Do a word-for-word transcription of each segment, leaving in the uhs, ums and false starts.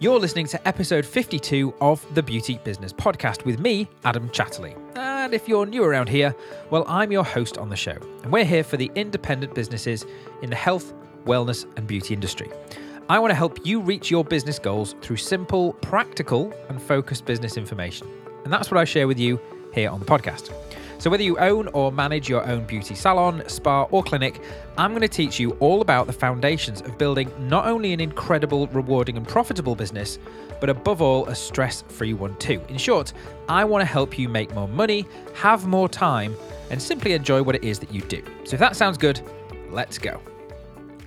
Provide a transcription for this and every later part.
You're listening to episode fifty-two of the Beauty Business Podcast with me, Adam Chatterley. And if you're new around here, well, I'm your host on the show. And we're here for the independent businesses in the health, wellness, and beauty industry. I want to help you reach your business goals through simple, practical, and focused business information. And that's what I share with you here on the podcast. So whether you own or manage your own beauty salon, spa, or clinic, I'm going to teach you all about the foundations of building not only an incredible, rewarding, and profitable business, but above all, a stress-free one too. In short, I want to help you make more money, have more time, and simply enjoy what it is that you do. So if that sounds good, let's go.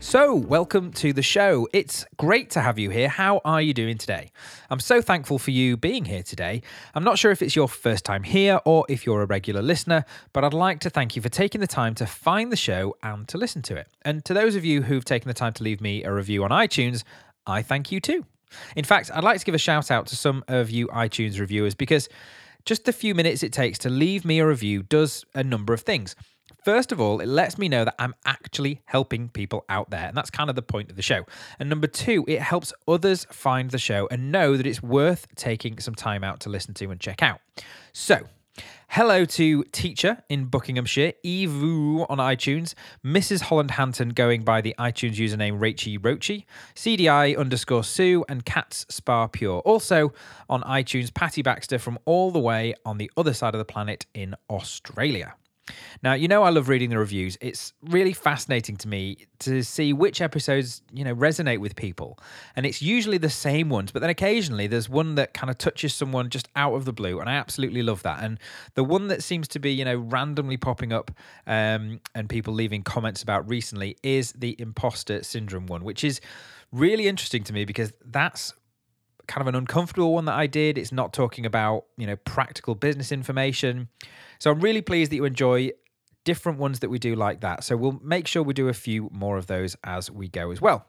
So, welcome to the show. It's great to have you here. How are you doing today? I'm so thankful for you being here today. I'm not sure if it's your first time here or if you're a regular listener, but I'd like to thank you for taking the time to find the show and to listen to it. And to those of you who've taken the time to leave me a review on iTunes, I thank you too. In fact, I'd like to give a shout out to some of you iTunes reviewers because just the few minutes it takes to leave me a review does a number of things. First of all, it lets me know that I'm actually helping people out there, and that's kind of the point of the show. And number two, it helps others find the show and know that it's worth taking some time out to listen to and check out. So, hello to Teacher in Buckinghamshire, Evu on iTunes, Missus Holland Hanton going by the iTunes username Rachy Roachy, C D I underscore Sue, and Cats Spa Pure. Also on iTunes, Patty Baxter from all the way on the other side of the planet in Australia. Now, you know I love reading the reviews. It's really fascinating to me to see which episodes, you know, resonate with people. And it's usually the same ones, but then occasionally there's one that kind of touches someone just out of the blue, and I absolutely love that. And the one that seems to be, you know, randomly popping up um, and people leaving comments about recently is the imposter syndrome one, which is really interesting to me because that's kind of an uncomfortable one that I did. It's not talking about, you know, practical business information. So I'm really pleased that you enjoy different ones that we do like that. So we'll make sure we do a few more of those as we go as well.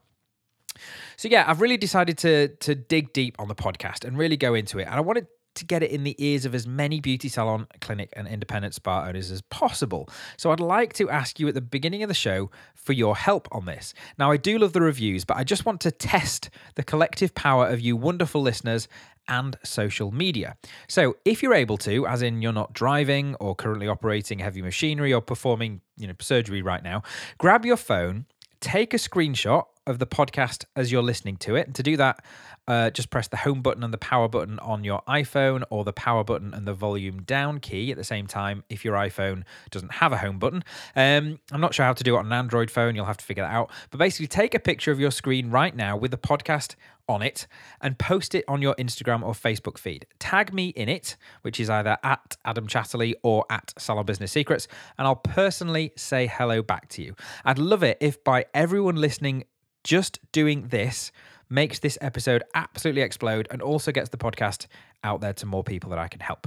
So yeah, I've really decided to to dig deep on the podcast and really go into it. And I wanted to get it in the ears of as many beauty salon, clinic, and independent spa owners as possible. So I'd like to ask you at the beginning of the show for your help on this. Now, I do love the reviews, but I just want to test the collective power of you wonderful listeners and social media. So if you're able to, as in you're not driving or currently operating heavy machinery or performing, you know, surgery right now, grab your phone, take a screenshot of the podcast as you're listening to it. And to do that, uh, just press the home button and the power button on your iPhone, or the power button and the volume down key at the same time if your iPhone doesn't have a home button. Um, I'm not sure how to do it on an Android phone. You'll have to figure that out. But basically, take a picture of your screen right now with the podcast on it and post it on your Instagram or Facebook feed. Tag me in it, which is either at Adam Chatterley or at Salab Business Secrets, and I'll personally say hello back to you. I'd love it if by everyone listening, just doing this makes this episode absolutely explode and also gets the podcast out there to more people that I can help.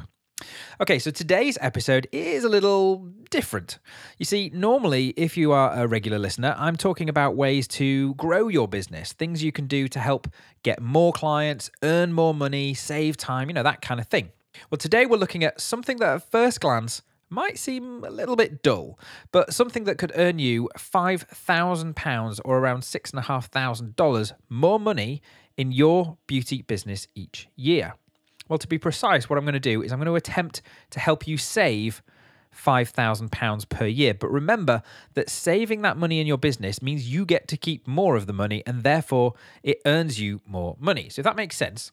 Okay, so today's episode is a little different. You see, normally, if you are a regular listener, I'm talking about ways to grow your business, things you can do to help get more clients, earn more money, save time, you know, that kind of thing. Well, today we're looking at something that at first glance might seem a little bit dull, but something that could earn you five thousand pounds or around six thousand five hundred dollars more money in your beauty business each year. Well, to be precise, what I'm going to do is I'm going to attempt to help you save five thousand pounds per year. But remember that saving that money in your business means you get to keep more of the money, and therefore it earns you more money. So if that makes sense,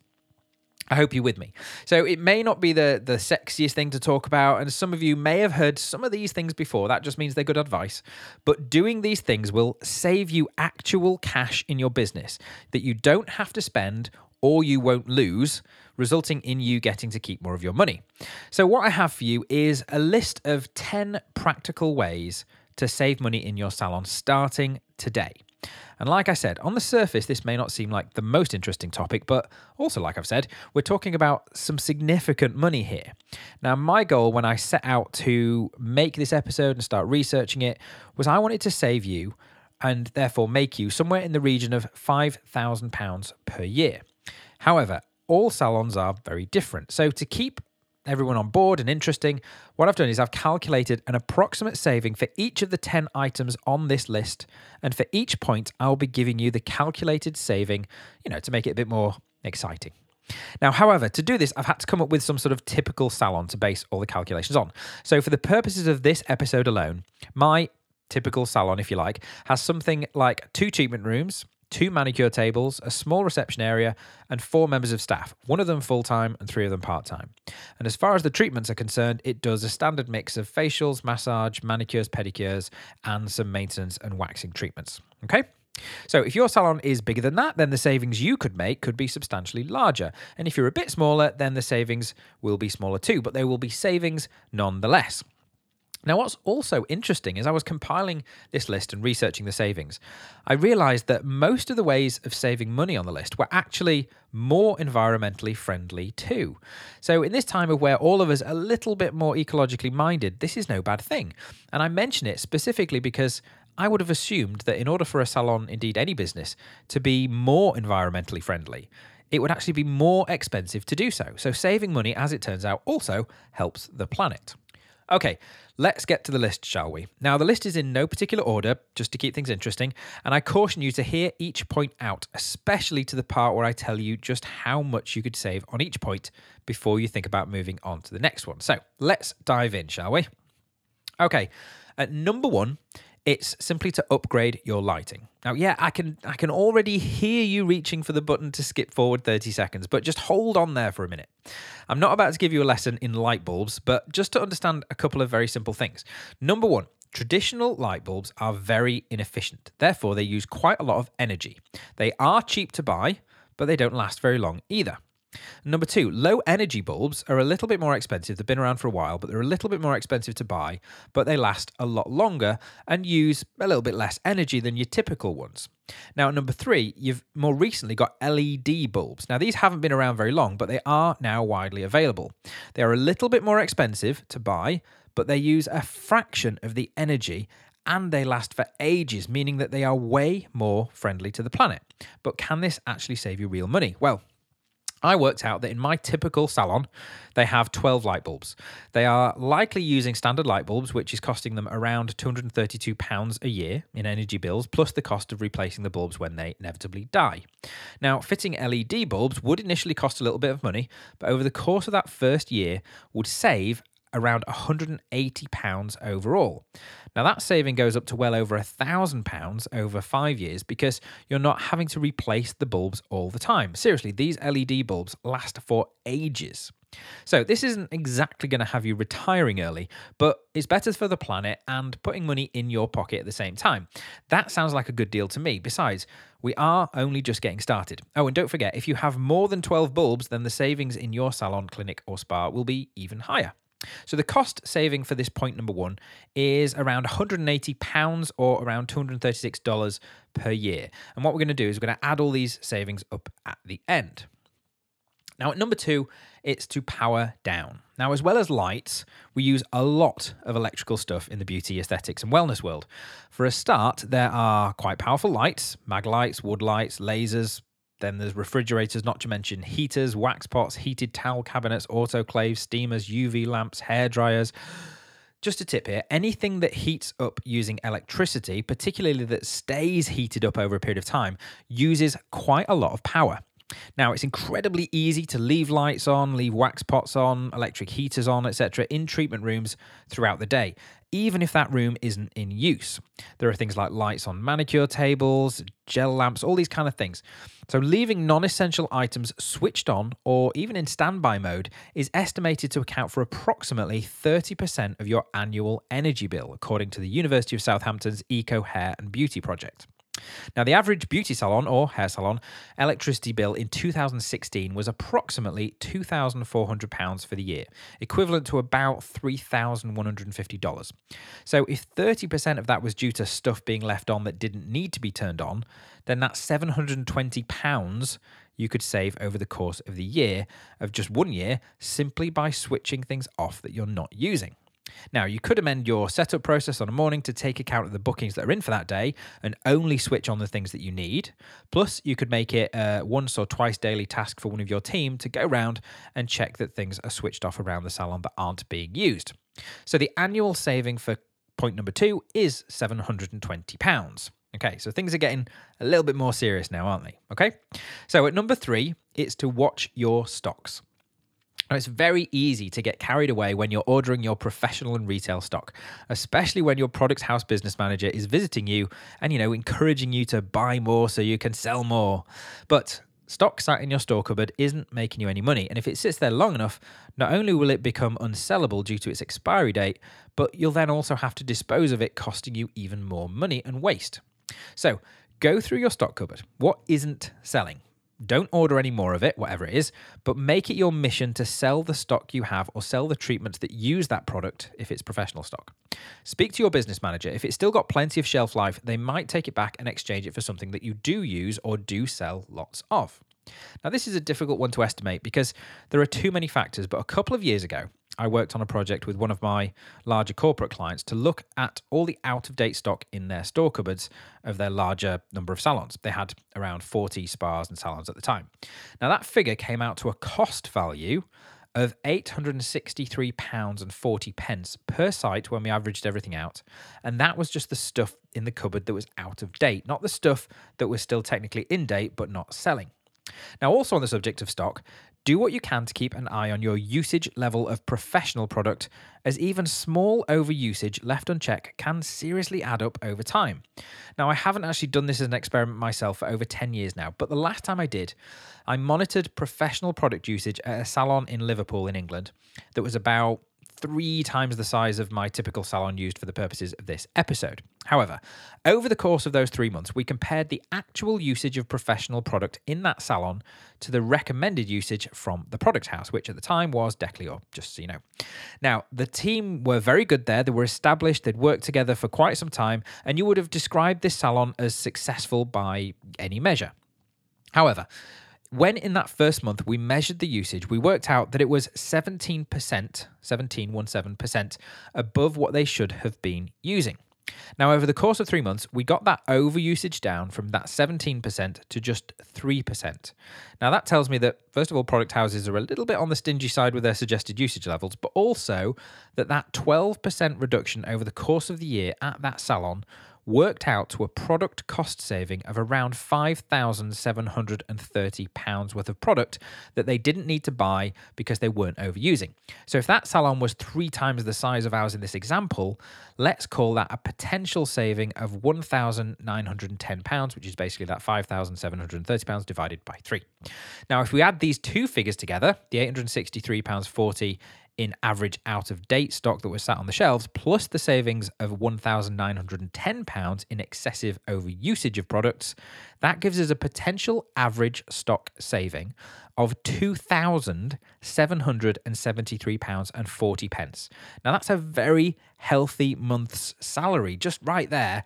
I hope you're with me. So it may not be the, the sexiest thing to talk about, and some of you may have heard some of these things before. That just means they're good advice. But doing these things will save you actual cash in your business that you don't have to spend or you won't lose, resulting in you getting to keep more of your money. So what I have for you is a list of ten practical ways to save money in your salon starting today. And like I said, on the surface, this may not seem like the most interesting topic, but also, like I've said, we're talking about some significant money here. Now, my goal when I set out to make this episode and start researching it was I wanted to save you and therefore make you somewhere in the region of five thousand pounds per year. However, all salons are very different. So to keep everyone on board and interesting, what I've done is I've calculated an approximate saving for each of the ten items on this list, and for each point I'll be giving you the calculated saving, you know, to make it a bit more exciting. Now, however, to do this, I've had to come up with some sort of typical salon to base all the calculations on. So for the purposes of this episode alone, my typical salon, if you like, has something like two treatment rooms, two manicure tables, a small reception area, and four members of staff, one of them full-time and three of them part-time. And as far as the treatments are concerned, it does a standard mix of facials, massage, manicures, pedicures, and some maintenance and waxing treatments. Okay? So if your salon is bigger than that, then the savings you could make could be substantially larger. And if you're a bit smaller, then the savings will be smaller too, but there will be savings nonetheless. Now, what's also interesting is I was compiling this list and researching the savings. I realized that most of the ways of saving money on the list were actually more environmentally friendly too. So in this time of where all of us are a little bit more ecologically minded, this is no bad thing. And I mention it specifically because I would have assumed that in order for a salon, indeed any business, to be more environmentally friendly, it would actually be more expensive to do so. So saving money, as it turns out, also helps the planet. Okay, let's get to the list, shall we? Now, the list is in no particular order, just to keep things interesting, and I caution you to hear each point out, especially to the part where I tell you just how much you could save on each point before you think about moving on to the next one. So let's dive in, shall we? Okay, at number one, it's simply to upgrade your lighting. Now, yeah, I can I can already hear you reaching for the button to skip forward thirty seconds, but just hold on there for a minute. I'm not about to give you a lesson in light bulbs, but just to understand a couple of very simple things. Number one, traditional light bulbs are very inefficient. Therefore, they use quite a lot of energy. They are cheap to buy, but they don't last very long either. Number two, low energy bulbs are a little bit more expensive. They've been around for a while, but they're a little bit more expensive to buy, but they last a lot longer and use a little bit less energy than your typical ones. Now, at number three, you've more recently got L E D bulbs. Now, these haven't been around very long, but they are now widely available. They are a little bit more expensive to buy, but they use a fraction of the energy and they last for ages, meaning that they are way more friendly to the planet. But can this actually save you real money? Well, I worked out that in my typical salon, they have twelve light bulbs. They are likely using standard light bulbs, which is costing them around two hundred thirty-two pounds a year in energy bills, plus the cost of replacing the bulbs when they inevitably die. Now, fitting L E D bulbs would initially cost a little bit of money, but over the course of that first year would save around one hundred eighty pounds overall. Now that saving goes up to well over one thousand pounds over five years because you're not having to replace the bulbs all the time. Seriously, these L E D bulbs last for ages. So this isn't exactly going to have you retiring early, but it's better for the planet and putting money in your pocket at the same time. That sounds like a good deal to me. Besides, we are only just getting started. Oh, and don't forget, if you have more than twelve bulbs, then the savings in your salon, clinic or spa will be even higher. So the cost saving for this point number one is around one hundred eighty pounds or around two hundred thirty-six dollars per year. And what we're going to do is we're going to add all these savings up at the end. Now at number two, it's to power down. Now, as well as lights, we use a lot of electrical stuff in the beauty, aesthetics and wellness world. For a start, there are quite powerful lights, mag lights, wood lights, lasers. Then there's refrigerators, not to mention heaters, wax pots, heated towel cabinets, autoclaves, steamers, U V lamps, hair dryers. Just a tip here, anything that heats up using electricity, particularly that stays heated up over a period of time, uses quite a lot of power. Now, it's incredibly easy to leave lights on, leave wax pots on, electric heaters on, et cetera in treatment rooms throughout the day, even if that room isn't in use. There are things like lights on manicure tables, gel lamps, all these kind of things. So leaving non-essential items switched on or even in standby mode is estimated to account for approximately thirty percent of your annual energy bill, according to the University of Southampton's Eco Hair and Beauty project. Now, the average beauty salon or hair salon electricity bill in two thousand sixteen was approximately two thousand four hundred pounds for the year, equivalent to about three thousand one hundred fifty dollars. So if thirty percent of that was due to stuff being left on that didn't need to be turned on, then that's seven hundred twenty pounds you could save over the course of the year, of just one year, simply by switching things off that you're not using. Now, you could amend your setup process on a morning to take account of the bookings that are in for that day and only switch on the things that you need. Plus, you could make it a once or twice daily task for one of your team to go around and check that things are switched off around the salon that aren't being used. So the annual saving for point number two is seven hundred twenty pounds. Okay, so things are getting a little bit more serious now, aren't they? Okay, so at number three, it's to watch your stocks. Now, it's very easy to get carried away when you're ordering your professional and retail stock, especially when your product's house business manager is visiting you and, you know, encouraging you to buy more so you can sell more. But stock sat in your store cupboard isn't making you any money, and if it sits there long enough, not only will it become unsellable due to its expiry date, but you'll then also have to dispose of it, costing you even more money and waste. So go through your stock cupboard. What isn't selling? Don't order any more of it, whatever it is, but make it your mission to sell the stock you have or sell the treatments that use that product if it's professional stock. Speak to your business manager. If it's still got plenty of shelf life, they might take it back and exchange it for something that you do use or do sell lots of. Now, this is a difficult one to estimate because there are too many factors, but a couple of years ago, I worked on a project with one of my larger corporate clients to look at all the out-of-date stock in their store cupboards of their larger number of salons. They had around forty spas and salons at the time. Now, that figure came out to a cost value of eight hundred sixty-three pounds forty per site when we averaged everything out. And that was just the stuff in the cupboard that was out of date, not the stuff that was still technically in date but not selling. Now, also on the subject of stock, do what you can to keep an eye on your usage level of professional product, as even small overusage left unchecked can seriously add up over time. Now, I haven't actually done this as an experiment myself for over ten years now, but the last time I did, I monitored professional product usage at a salon in Liverpool in England that was about three times the size of my typical salon used for the purposes of this episode. However, over the course of those three months, we compared the actual usage of professional product in that salon to the recommended usage from the product house, which at the time was Decleor, just so you know. Now, the team were very good there. They were established. They'd worked together for quite some time, and you would have described this salon as successful by any measure. However, when in that first month we measured the usage, we worked out that it was seventeen percent, seventeen point one seven percent above what they should have been using. Now, over the course of three months, we got that overusage down from that seventeen percent to just three percent. Now, that tells me that, first of all, product houses are a little bit on the stingy side with their suggested usage levels, but also that that twelve percent reduction over the course of the year at that salon worked out to a product cost saving of around five thousand seven hundred thirty pounds worth of product that they didn't need to buy because they weren't overusing. So if that salon was three times the size of ours in this example, let's call that a potential saving of one thousand nine hundred ten pounds, which is basically that five thousand seven hundred thirty pounds divided by three. Now, if we add these two figures together, the eight hundred sixty-three pounds forty in average out-of-date stock that was sat on the shelves, plus the savings of one thousand nine hundred ten pounds in excessive overusage of products, that gives us a potential average stock saving of two thousand seven hundred seventy-three pounds forty. Now, that's a very healthy month's salary, just right there,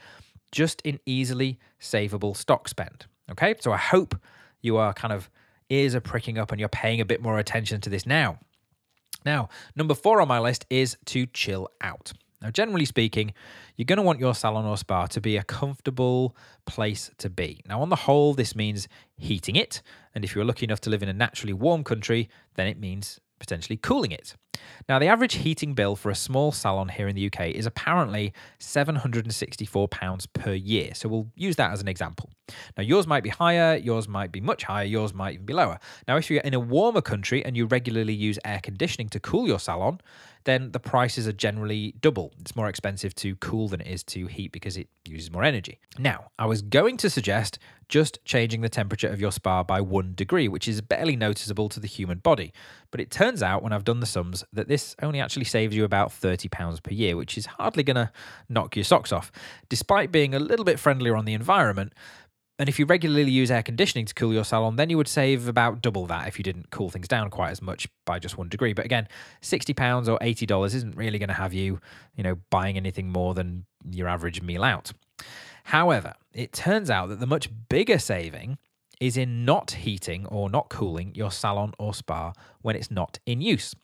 just in easily savable stock spend. Okay, so I hope you are kind of ears are pricking up and you're paying a bit more attention to this now. Now, number four on my list is to chill out. Now, generally speaking, you're going to want your salon or spa to be a comfortable place to be. Now, on the whole, this means heating it. And if you're lucky enough to live in a naturally warm country, then it means potentially cooling it. Now, the average heating bill for a small salon here in the U K is apparently seven hundred sixty-four pounds per year. So we'll use that as an example. Now, yours might be higher, yours might be much higher, yours might even be lower. Now, if you're in a warmer country and you regularly use air conditioning to cool your salon, then the prices are generally double. It's more expensive to cool than it is to heat because it uses more energy. Now, I was going to suggest just changing the temperature of your spa by one degree, which is barely noticeable to the human body. But it turns out, when I've done the sums, that this only actually saves you about thirty pounds per year, which is hardly going to knock your socks off, despite being a little bit friendlier on the environment. And if you regularly use air conditioning to cool your salon, then you would save about double that if you didn't cool things down quite as much by just one degree. But again, sixty pounds or eighty dollars isn't really going to have you, you know, buying anything more than your average meal out. However, it turns out that the much bigger saving is in not heating or not cooling your salon or spa when it's not in use.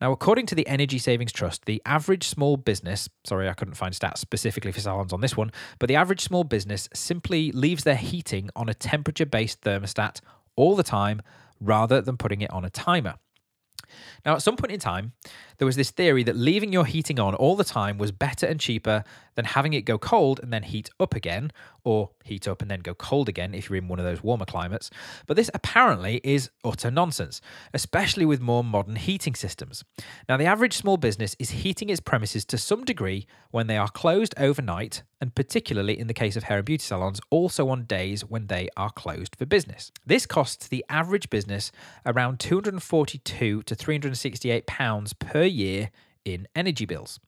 Now, according to the Energy Savings Trust, the average small business, sorry, I couldn't find stats specifically for salons on this one, but the average small business simply leaves their heating on a temperature-based thermostat all the time rather than putting it on a timer. Now, at some point in time, there was this theory that leaving your heating on all the time was better and cheaper than having it go cold and then heat up again, or heat up and then go cold again if you're in one of those warmer climates. But this apparently is utter nonsense, especially with more modern heating systems. Now, the average small business is heating its premises to some degree when they are closed overnight, and particularly in the case of hair and beauty salons, also on days when they are closed for business. This costs the average business around two hundred forty-two to three hundred sixty-eight pounds per year in energy bills.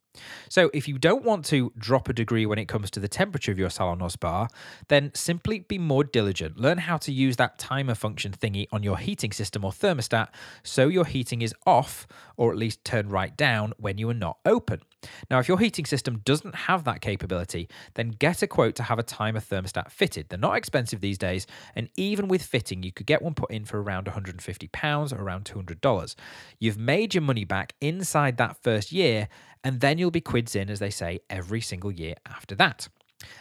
So if you don't want to drop a degree when it comes to the temperature of your salon or spa, then simply be more diligent. Learn how to use that timer function thingy on your heating system or thermostat so your heating is off, or at least turned right down when you are not open. Now, if your heating system doesn't have that capability, then get a quote to have a timer thermostat fitted. They're not expensive these days, and even with fitting, you could get one put in for around one hundred fifty pounds or around two hundred dollars. You've made your money back inside that first year, and then you'll be quids in, as they say, every single year after that.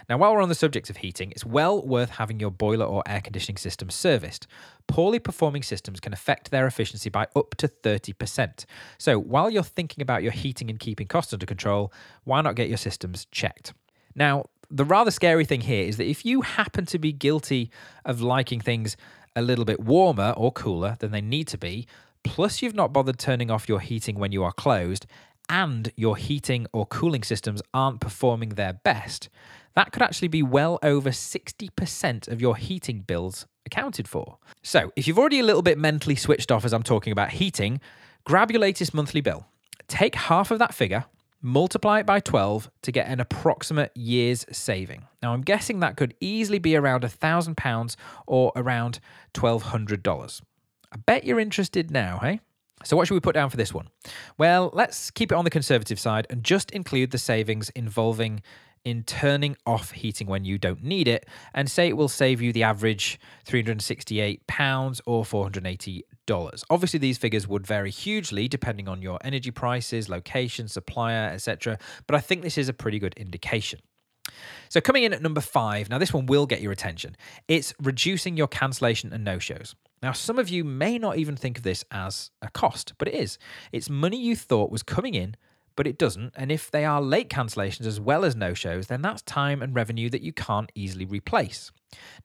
Now, while we're on the subject of heating, it's well worth having your boiler or air conditioning system serviced. Poorly performing systems can affect their efficiency by up to thirty percent. So while you're thinking about your heating and keeping costs under control, why not get your systems checked? Now, the rather scary thing here is that if you happen to be guilty of liking things a little bit warmer or cooler than they need to be, plus you've not bothered turning off your heating when you are closed, and your heating or cooling systems aren't performing their best, that could actually be well over sixty percent of your heating bills accounted for. So if you've already a little bit mentally switched off as I'm talking about heating, grab your latest monthly bill. Take half of that figure, multiply it by twelve to get an approximate year's saving. Now, I'm guessing that could easily be around one thousand pounds or around one thousand two hundred dollars. I bet you're interested now, hey? So what should we put down for this one? Well, let's keep it on the conservative side and just include the savings involving in turning off heating when you don't need it, and say it will save you the average three hundred sixty-eight pounds or four hundred eighty dollars. Obviously, these figures would vary hugely depending on your energy prices, location, supplier, et cetera, but I think this is a pretty good indication. So coming in at number five, now this one will get your attention. It's reducing your cancellation and no-shows. Now, some of you may not even think of this as a cost, but it is. It's money you thought was coming in, but it doesn't. And if they are late cancellations as well as no-shows, then that's time and revenue that you can't easily replace.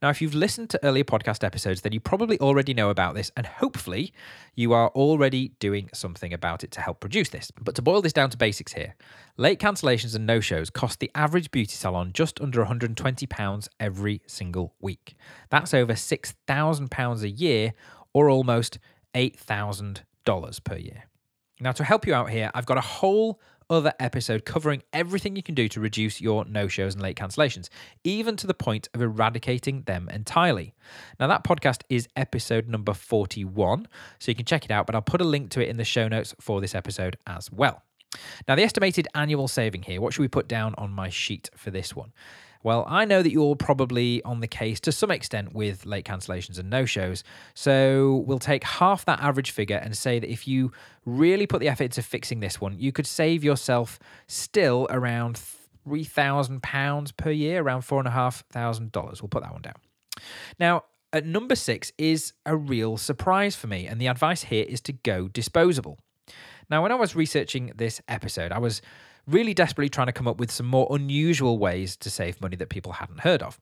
Now, if you've listened to earlier podcast episodes, then you probably already know about this, and hopefully you are already doing something about it to help produce this. But to boil this down to basics here, late cancellations and no-shows cost the average beauty salon just under one hundred twenty pounds every single week. That's over six thousand pounds a year, or almost eight thousand dollars per year. Now, to help you out here, I've got a whole other episode covering everything you can do to reduce your no-shows and late cancellations, even to the point of eradicating them entirely. Now, that podcast is episode number forty-one, so you can check it out, but I'll put a link to it in the show notes for this episode as well. Now, the estimated annual saving here, what should we put down on my sheet for this one? Well, I know that you're probably on the case to some extent with late cancellations and no-shows, so we'll take half that average figure and say that if you really put the effort into fixing this one, you could save yourself still around three thousand pounds per year, around four thousand five hundred dollars. We'll put that one down. Now, at number six is a real surprise for me, and the advice here is to go disposable. Now, when I was researching this episode, I was really desperately trying to come up with some more unusual ways to save money that people hadn't heard of.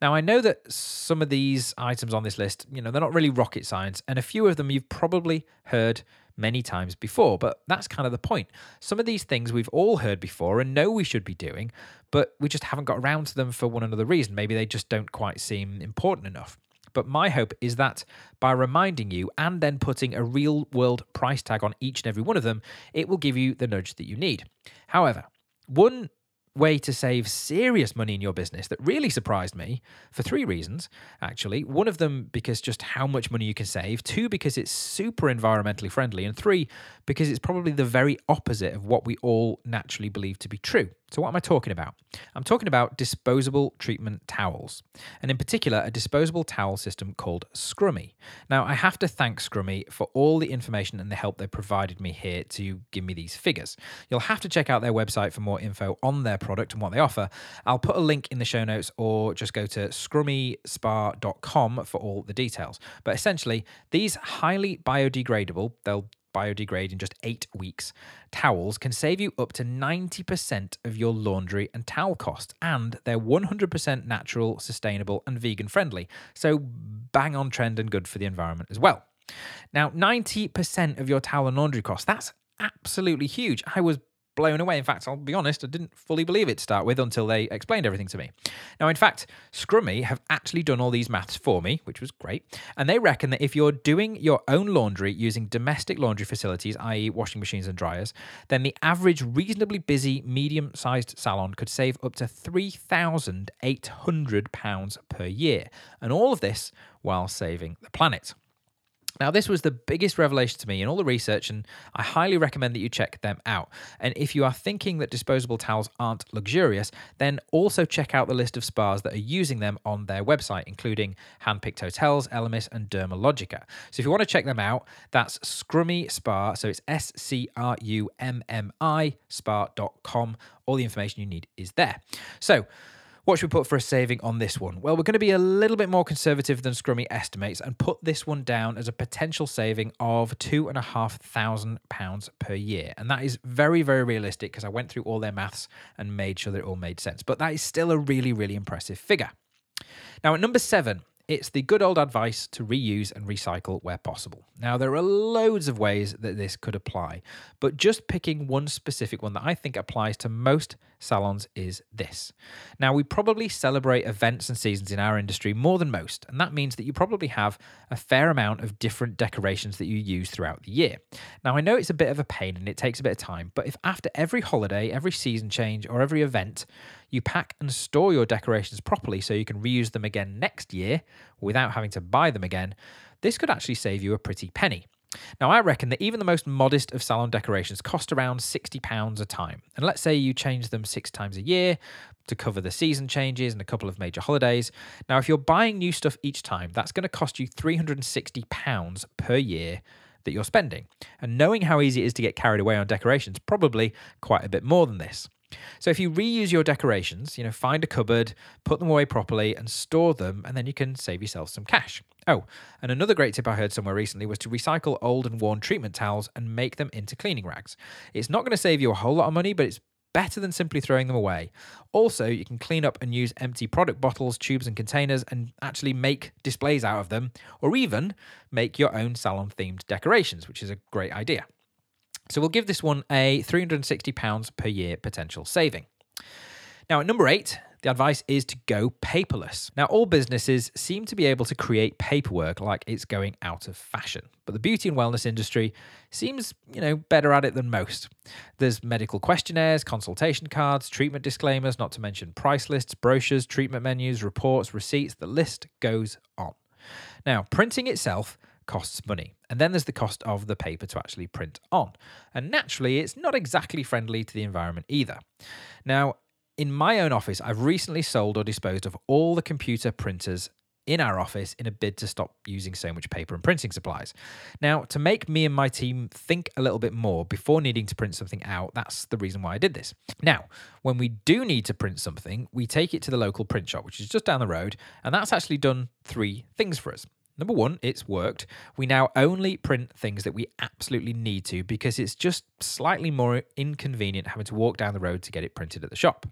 Now, I know that some of these items on this list, you know, they're not really rocket science, and a few of them you've probably heard many times before, but that's kind of the point. Some of these things we've all heard before and know we should be doing, but we just haven't got around to them for one another reason. Maybe they just don't quite seem important enough. But my hope is that by reminding you and then putting a real-world price tag on each and every one of them, it will give you the nudge that you need. However, one way to save serious money in your business that really surprised me for three reasons, actually. One of them, because just how much money you can save. Two, because it's super environmentally friendly. And three, because it's probably the very opposite of what we all naturally believe to be true. So what am I talking about? I'm talking about disposable treatment towels, and in particular, a disposable towel system called Scrummy. Now, I have to thank Scrummy for all the information and the help they provided me here to give me these figures. You'll have to check out their website for more info on their product and what they offer. I'll put a link in the show notes, or just go to scrummy spa dot com for all the details. But essentially, these highly biodegradable, they'll biodegrade in just eight weeks. Towels can save you up to ninety percent of your laundry and towel costs, and they're one hundred percent natural, sustainable, and vegan friendly. So bang on trend and good for the environment as well. Now, ninety percent of your towel and laundry costs, that's absolutely huge. I was blown away. In fact, I'll be honest, I didn't fully believe it to start with until they explained everything to me. Now, in fact, Scrummy have actually done all these maths for me, which was great. And they reckon that if you're doing your own laundry using domestic laundry facilities, that is washing machines and dryers, then the average reasonably busy medium-sized salon could save up to three thousand eight hundred pounds per year. And all of this while saving the planet. Now, this was the biggest revelation to me in all the research, and I highly recommend that you check them out. And if you are thinking that disposable towels aren't luxurious, then also check out the list of spas that are using them on their website, including Handpicked Hotels, Elemis, and Dermalogica. So if you want to check them out, that's Scrummy Spa, so it's S C R U M M I spa dot com. All the information you need is there. So, what should we put for a saving on this one? Well, we're going to be a little bit more conservative than Scrummy estimates and put this one down as a potential saving of two and a half thousand pounds per year. And that is very, very realistic because I went through all their maths and made sure that it all made sense. But that is still a really, really impressive figure. Now, at number seven, it's the good old advice to reuse and recycle where possible. Now, there are loads of ways that this could apply, but just picking one specific one that I think applies to most salons is this. Now, we probably celebrate events and seasons in our industry more than most, and that means that you probably have a fair amount of different decorations that you use throughout the year. Now, I know it's a bit of a pain and it takes a bit of time, but if after every holiday, every season change, or every event, you pack and store your decorations properly so you can reuse them again next year without having to buy them again, this could actually save you a pretty penny. Now, I reckon that even the most modest of salon decorations cost around sixty pounds a time. And let's say you change them six times a year to cover the season changes and a couple of major holidays. Now, if you're buying new stuff each time, that's going to cost you three hundred sixty pounds per year that you're spending. And knowing how easy it is to get carried away on decorations, probably quite a bit more than this. So if you reuse your decorations, you know, find a cupboard, put them away properly and store them, and then you can save yourself some cash. Oh, and another great tip I heard somewhere recently was to recycle old and worn treatment towels and make them into cleaning rags. It's not going to save you a whole lot of money, but it's better than simply throwing them away. Also, you can clean up and use empty product bottles, tubes and containers and actually make displays out of them, or even make your own salon-themed decorations, which is a great idea. So we'll give this one a three hundred sixty pounds per year potential saving. Now, at number eight, the advice is to go paperless. Now, all businesses seem to be able to create paperwork like it's going out of fashion, but the beauty and wellness industry seems, you know, better at it than most. There's medical questionnaires, consultation cards, treatment disclaimers, not to mention price lists, brochures, treatment menus, reports, receipts, the list goes on. Now, printing itself costs money. And then there's the cost of the paper to actually print on. And naturally, it's not exactly friendly to the environment either. Now, in my own office, I've recently sold or disposed of all the computer printers in our office in a bid to stop using so much paper and printing supplies. Now, to make me and my team think a little bit more before needing to print something out, that's the reason why I did this. Now, when we do need to print something, we take it to the local print shop, which is just down the road, and that's actually done three things for us. Number one, it's worked. We now only print things that we absolutely need to because it's just slightly more inconvenient having to walk down the road to get it printed at the shop.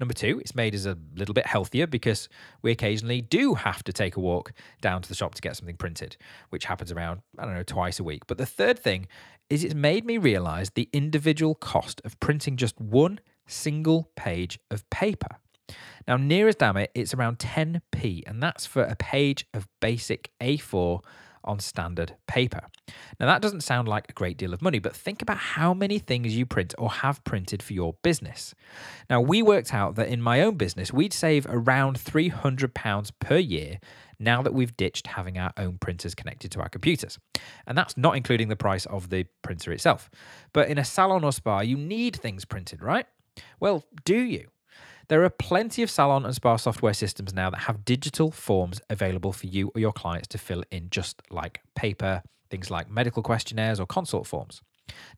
Number two, it's made us a little bit healthier because we occasionally do have to take a walk down to the shop to get something printed, which happens around, I don't know, twice a week. But the third thing is it's made me realize the individual cost of printing just one single page of paper. Now, near as damn it, it's around ten p, and that's for a page of basic A four on standard paper. Now, that doesn't sound like a great deal of money, but think about how many things you print or have printed for your business. Now, we worked out that in my own business, we'd save around three hundred pounds per year now that we've ditched having our own printers connected to our computers. And that's not including the price of the printer itself. But in a salon or spa, you need things printed, right? Well, do you? There are plenty of salon and spa software systems now that have digital forms available for you or your clients to fill in just like paper, things like medical questionnaires or consult forms.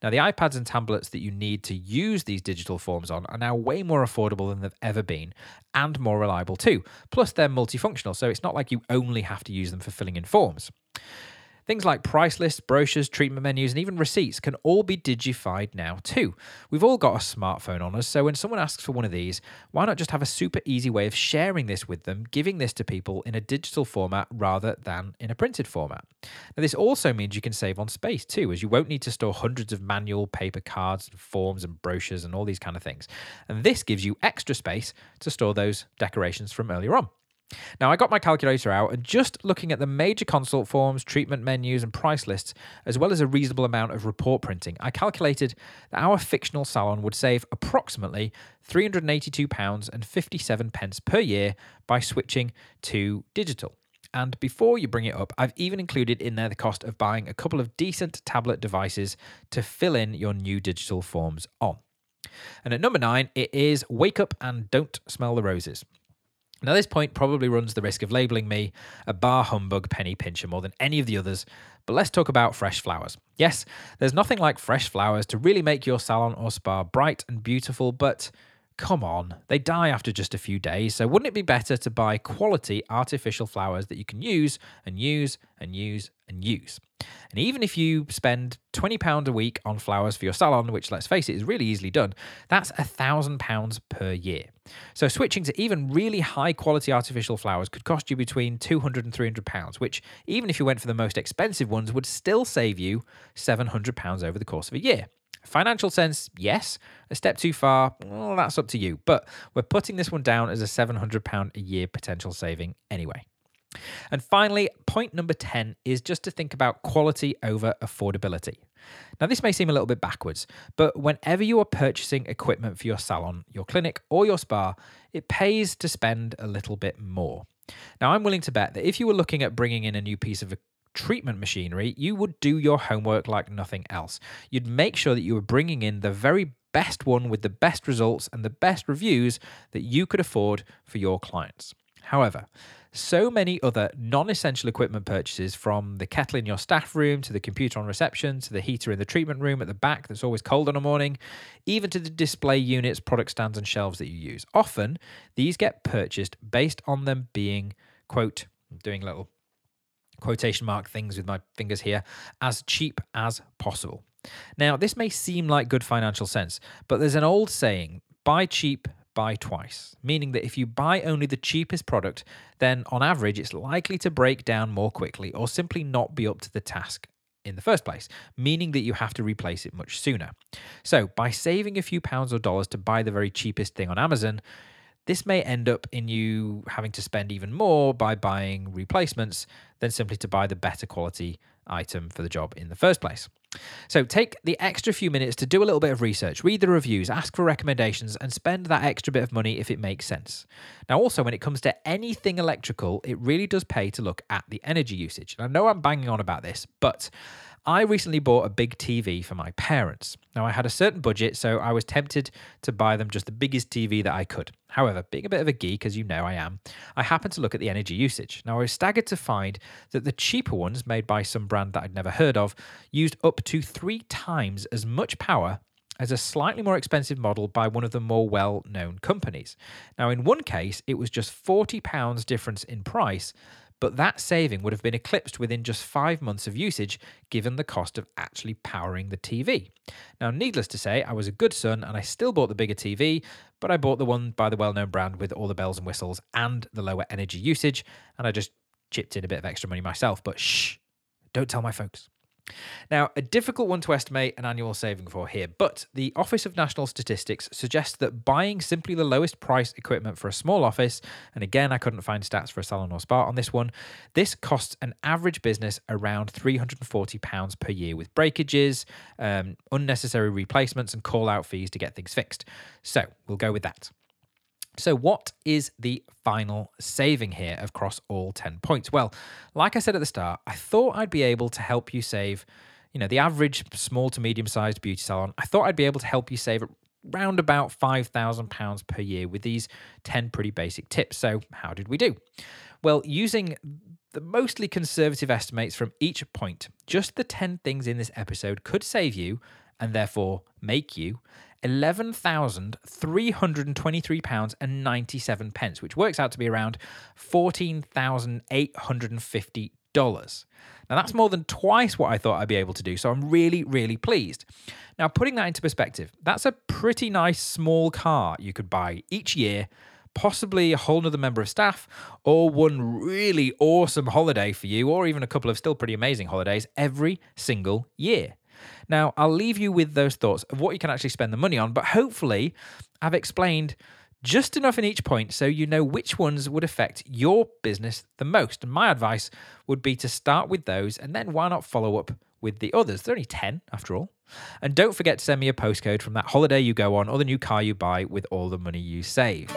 Now, the iPads and tablets that you need to use these digital forms on are now way more affordable than they've ever been and more reliable too. Plus, they're multifunctional, so it's not like you only have to use them for filling in forms. Things like price lists, brochures, treatment menus, and even receipts can all be digified now too. We've all got a smartphone on us, so when someone asks for one of these, why not just have a super easy way of sharing this with them, giving this to people in a digital format rather than in a printed format? Now, this also means you can save on space too, as you won't need to store hundreds of manual paper cards and forms and brochures and all these kind of things. And this gives you extra space to store those decorations from earlier on. Now, I got my calculator out, and just looking at the major consult forms, treatment menus, and price lists, as well as a reasonable amount of report printing, I calculated that our fictional salon would save approximately three hundred eighty-two pounds fifty-seven per year by switching to digital. And before you bring it up, I've even included in there the cost of buying a couple of decent tablet devices to fill in your new digital forms on. And at number nine, it is wake up and don't smell the roses. Now, this point probably runs the risk of labelling me a bar humbug penny pincher more than any of the others, but let's talk about fresh flowers. Yes, there's nothing like fresh flowers to really make your salon or spa bright and beautiful, but come on, they die after just a few days, so wouldn't it be better to buy quality artificial flowers that you can use and use and use and use? And even if you spend twenty pounds a week on flowers for your salon, which, let's face it, is really easily done, that's one thousand pounds per year. So switching to even really high quality artificial flowers could cost you between two hundred and three hundred pounds, which, even if you went for the most expensive ones, would still save you seven hundred pounds over the course of a year. Financial sense, yes. A step too far, well, that's up to you. But we're putting this one down as a seven hundred pounds a year potential saving anyway. And finally, point number ten is just to think about quality over affordability. Now, this may seem a little bit backwards, but whenever you are purchasing equipment for your salon, your clinic, or your spa, it pays to spend a little bit more. Now, I'm willing to bet that if you were looking at bringing in a new piece of treatment machinery, you would do your homework like nothing else. You'd make sure that you were bringing in the very best one with the best results and the best reviews that you could afford for your clients. However, so many other non-essential equipment purchases, from the kettle in your staff room to the computer on reception to the heater in the treatment room at the back that's always cold on a morning, even to the display units, product stands and shelves that you use. Often, these get purchased based on them being, quote, I'm doing little quotation mark things with my fingers here, as cheap as possible. Now, this may seem like good financial sense, but there's an old saying, buy cheap, buy twice, meaning that if you buy only the cheapest product, then on average it's likely to break down more quickly or simply not be up to the task in the first place, meaning that you have to replace it much sooner. So by saving a few pounds or dollars to buy the very cheapest thing on Amazon, this may end up in you having to spend even more by buying replacements than simply to buy the better quality item for the job in the first place. So take the extra few minutes to do a little bit of research, read the reviews, ask for recommendations, and spend that extra bit of money if it makes sense. Now, also, when it comes to anything electrical, it really does pay to look at the energy usage. And I know I'm banging on about this, but I recently bought a big T V for my parents. Now, I had a certain budget, so I was tempted to buy them just the biggest T V that I could. However, being a bit of a geek, as you know I am, I happened to look at the energy usage. Now, I was staggered to find that the cheaper ones, made by some brand that I'd never heard of, used up to three times as much power as a slightly more expensive model by one of the more well-known companies. Now, in one case, it was just forty pounds difference in price, but that saving would have been eclipsed within just five months of usage, given the cost of actually powering the T V. Now, needless to say, I was a good son and I still bought the bigger T V, but I bought the one by the well-known brand with all the bells and whistles and the lower energy usage, and I just chipped in a bit of extra money myself, but shh, don't tell my folks. Now, a difficult one to estimate an annual saving for here, but the Office of National Statistics suggests that buying simply the lowest priced equipment for a small office, and again, I couldn't find stats for a salon or spa on this one, this costs an average business around three hundred and forty pounds per year with breakages, um, unnecessary replacements and call-out fees to get things fixed. So we'll go with that. So what is the final saving here across all ten points? Well, like I said at the start, I thought I'd be able to help you save, you know, the average small to medium-sized beauty salon. I thought I'd be able to help you save around about five thousand pounds per year with these ten pretty basic tips. So how did we do? Well, using the mostly conservative estimates from each point, just the ten things in this episode could save you, and therefore make you, eleven thousand three hundred and twenty-three pounds and ninety-seven pence, which works out to be around fourteen thousand eight hundred and fifty Now, that's more than twice what I thought I'd be able to do, so I'm really, really pleased. Now, putting that into perspective, that's a pretty nice small car you could buy each year, possibly a whole nother member of staff, or one really awesome holiday for you, or even a couple of still pretty amazing holidays every single year. Now, I'll leave you with those thoughts of what you can actually spend the money on, but hopefully I've explained just enough in each point so you know which ones would affect your business the most. And my advice would be to start with those, and then why not follow up with the others? There are only ten after all. And don't forget to send me a postcode from that holiday you go on or the new car you buy with all the money you save.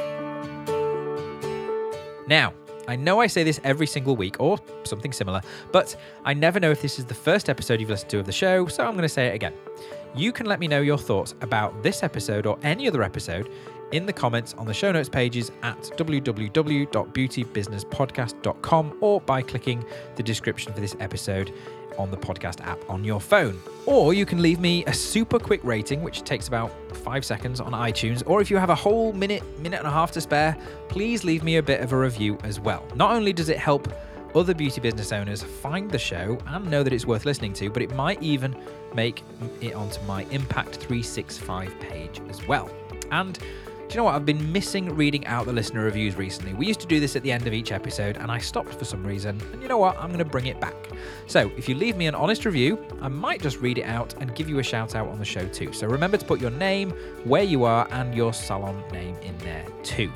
Now, I know I say this every single week or something similar, but I never know if this is the first episode you've listened to of the show, so I'm going to say it again. You can let me know your thoughts about this episode or any other episode in the comments on the show notes pages at w w w dot beauty business podcast dot com or by clicking the description for this episode on the podcast app on your phone. Or you can leave me a super quick rating, which takes about five seconds on iTunes. Or if you have a whole minute, minute and a half to spare, please leave me a bit of a review as well. Not only does it help other beauty business owners find the show and know that it's worth listening to, but it might even make it onto my Impact three sixty-five page as well. And do you know what? I've been missing reading out the listener reviews recently. We used to do this at the end of each episode, and I stopped for some reason. And you know what? I'm going to bring it back. So if you leave me an honest review, I might just read it out and give you a shout out on the show too. So remember to put your name, where you are, and your salon name in there too.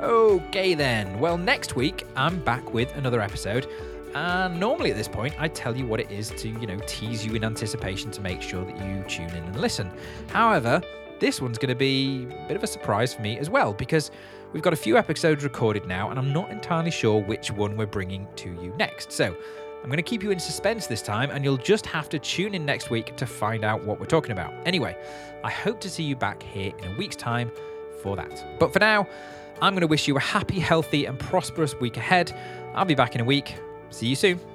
Okay then. Well, next week, I'm back with another episode. And normally at this point, I tell you what it is to, you know, tease you in anticipation to make sure that you tune in and listen. However, this one's going to be a bit of a surprise for me as well, because we've got a few episodes recorded now and I'm not entirely sure which one we're bringing to you next. So I'm going to keep you in suspense this time, and you'll just have to tune in next week to find out what we're talking about. Anyway, I hope to see you back here in a week's time for that. But for now, I'm going to wish you a happy, healthy and prosperous week ahead. I'll be back in a week. See you soon.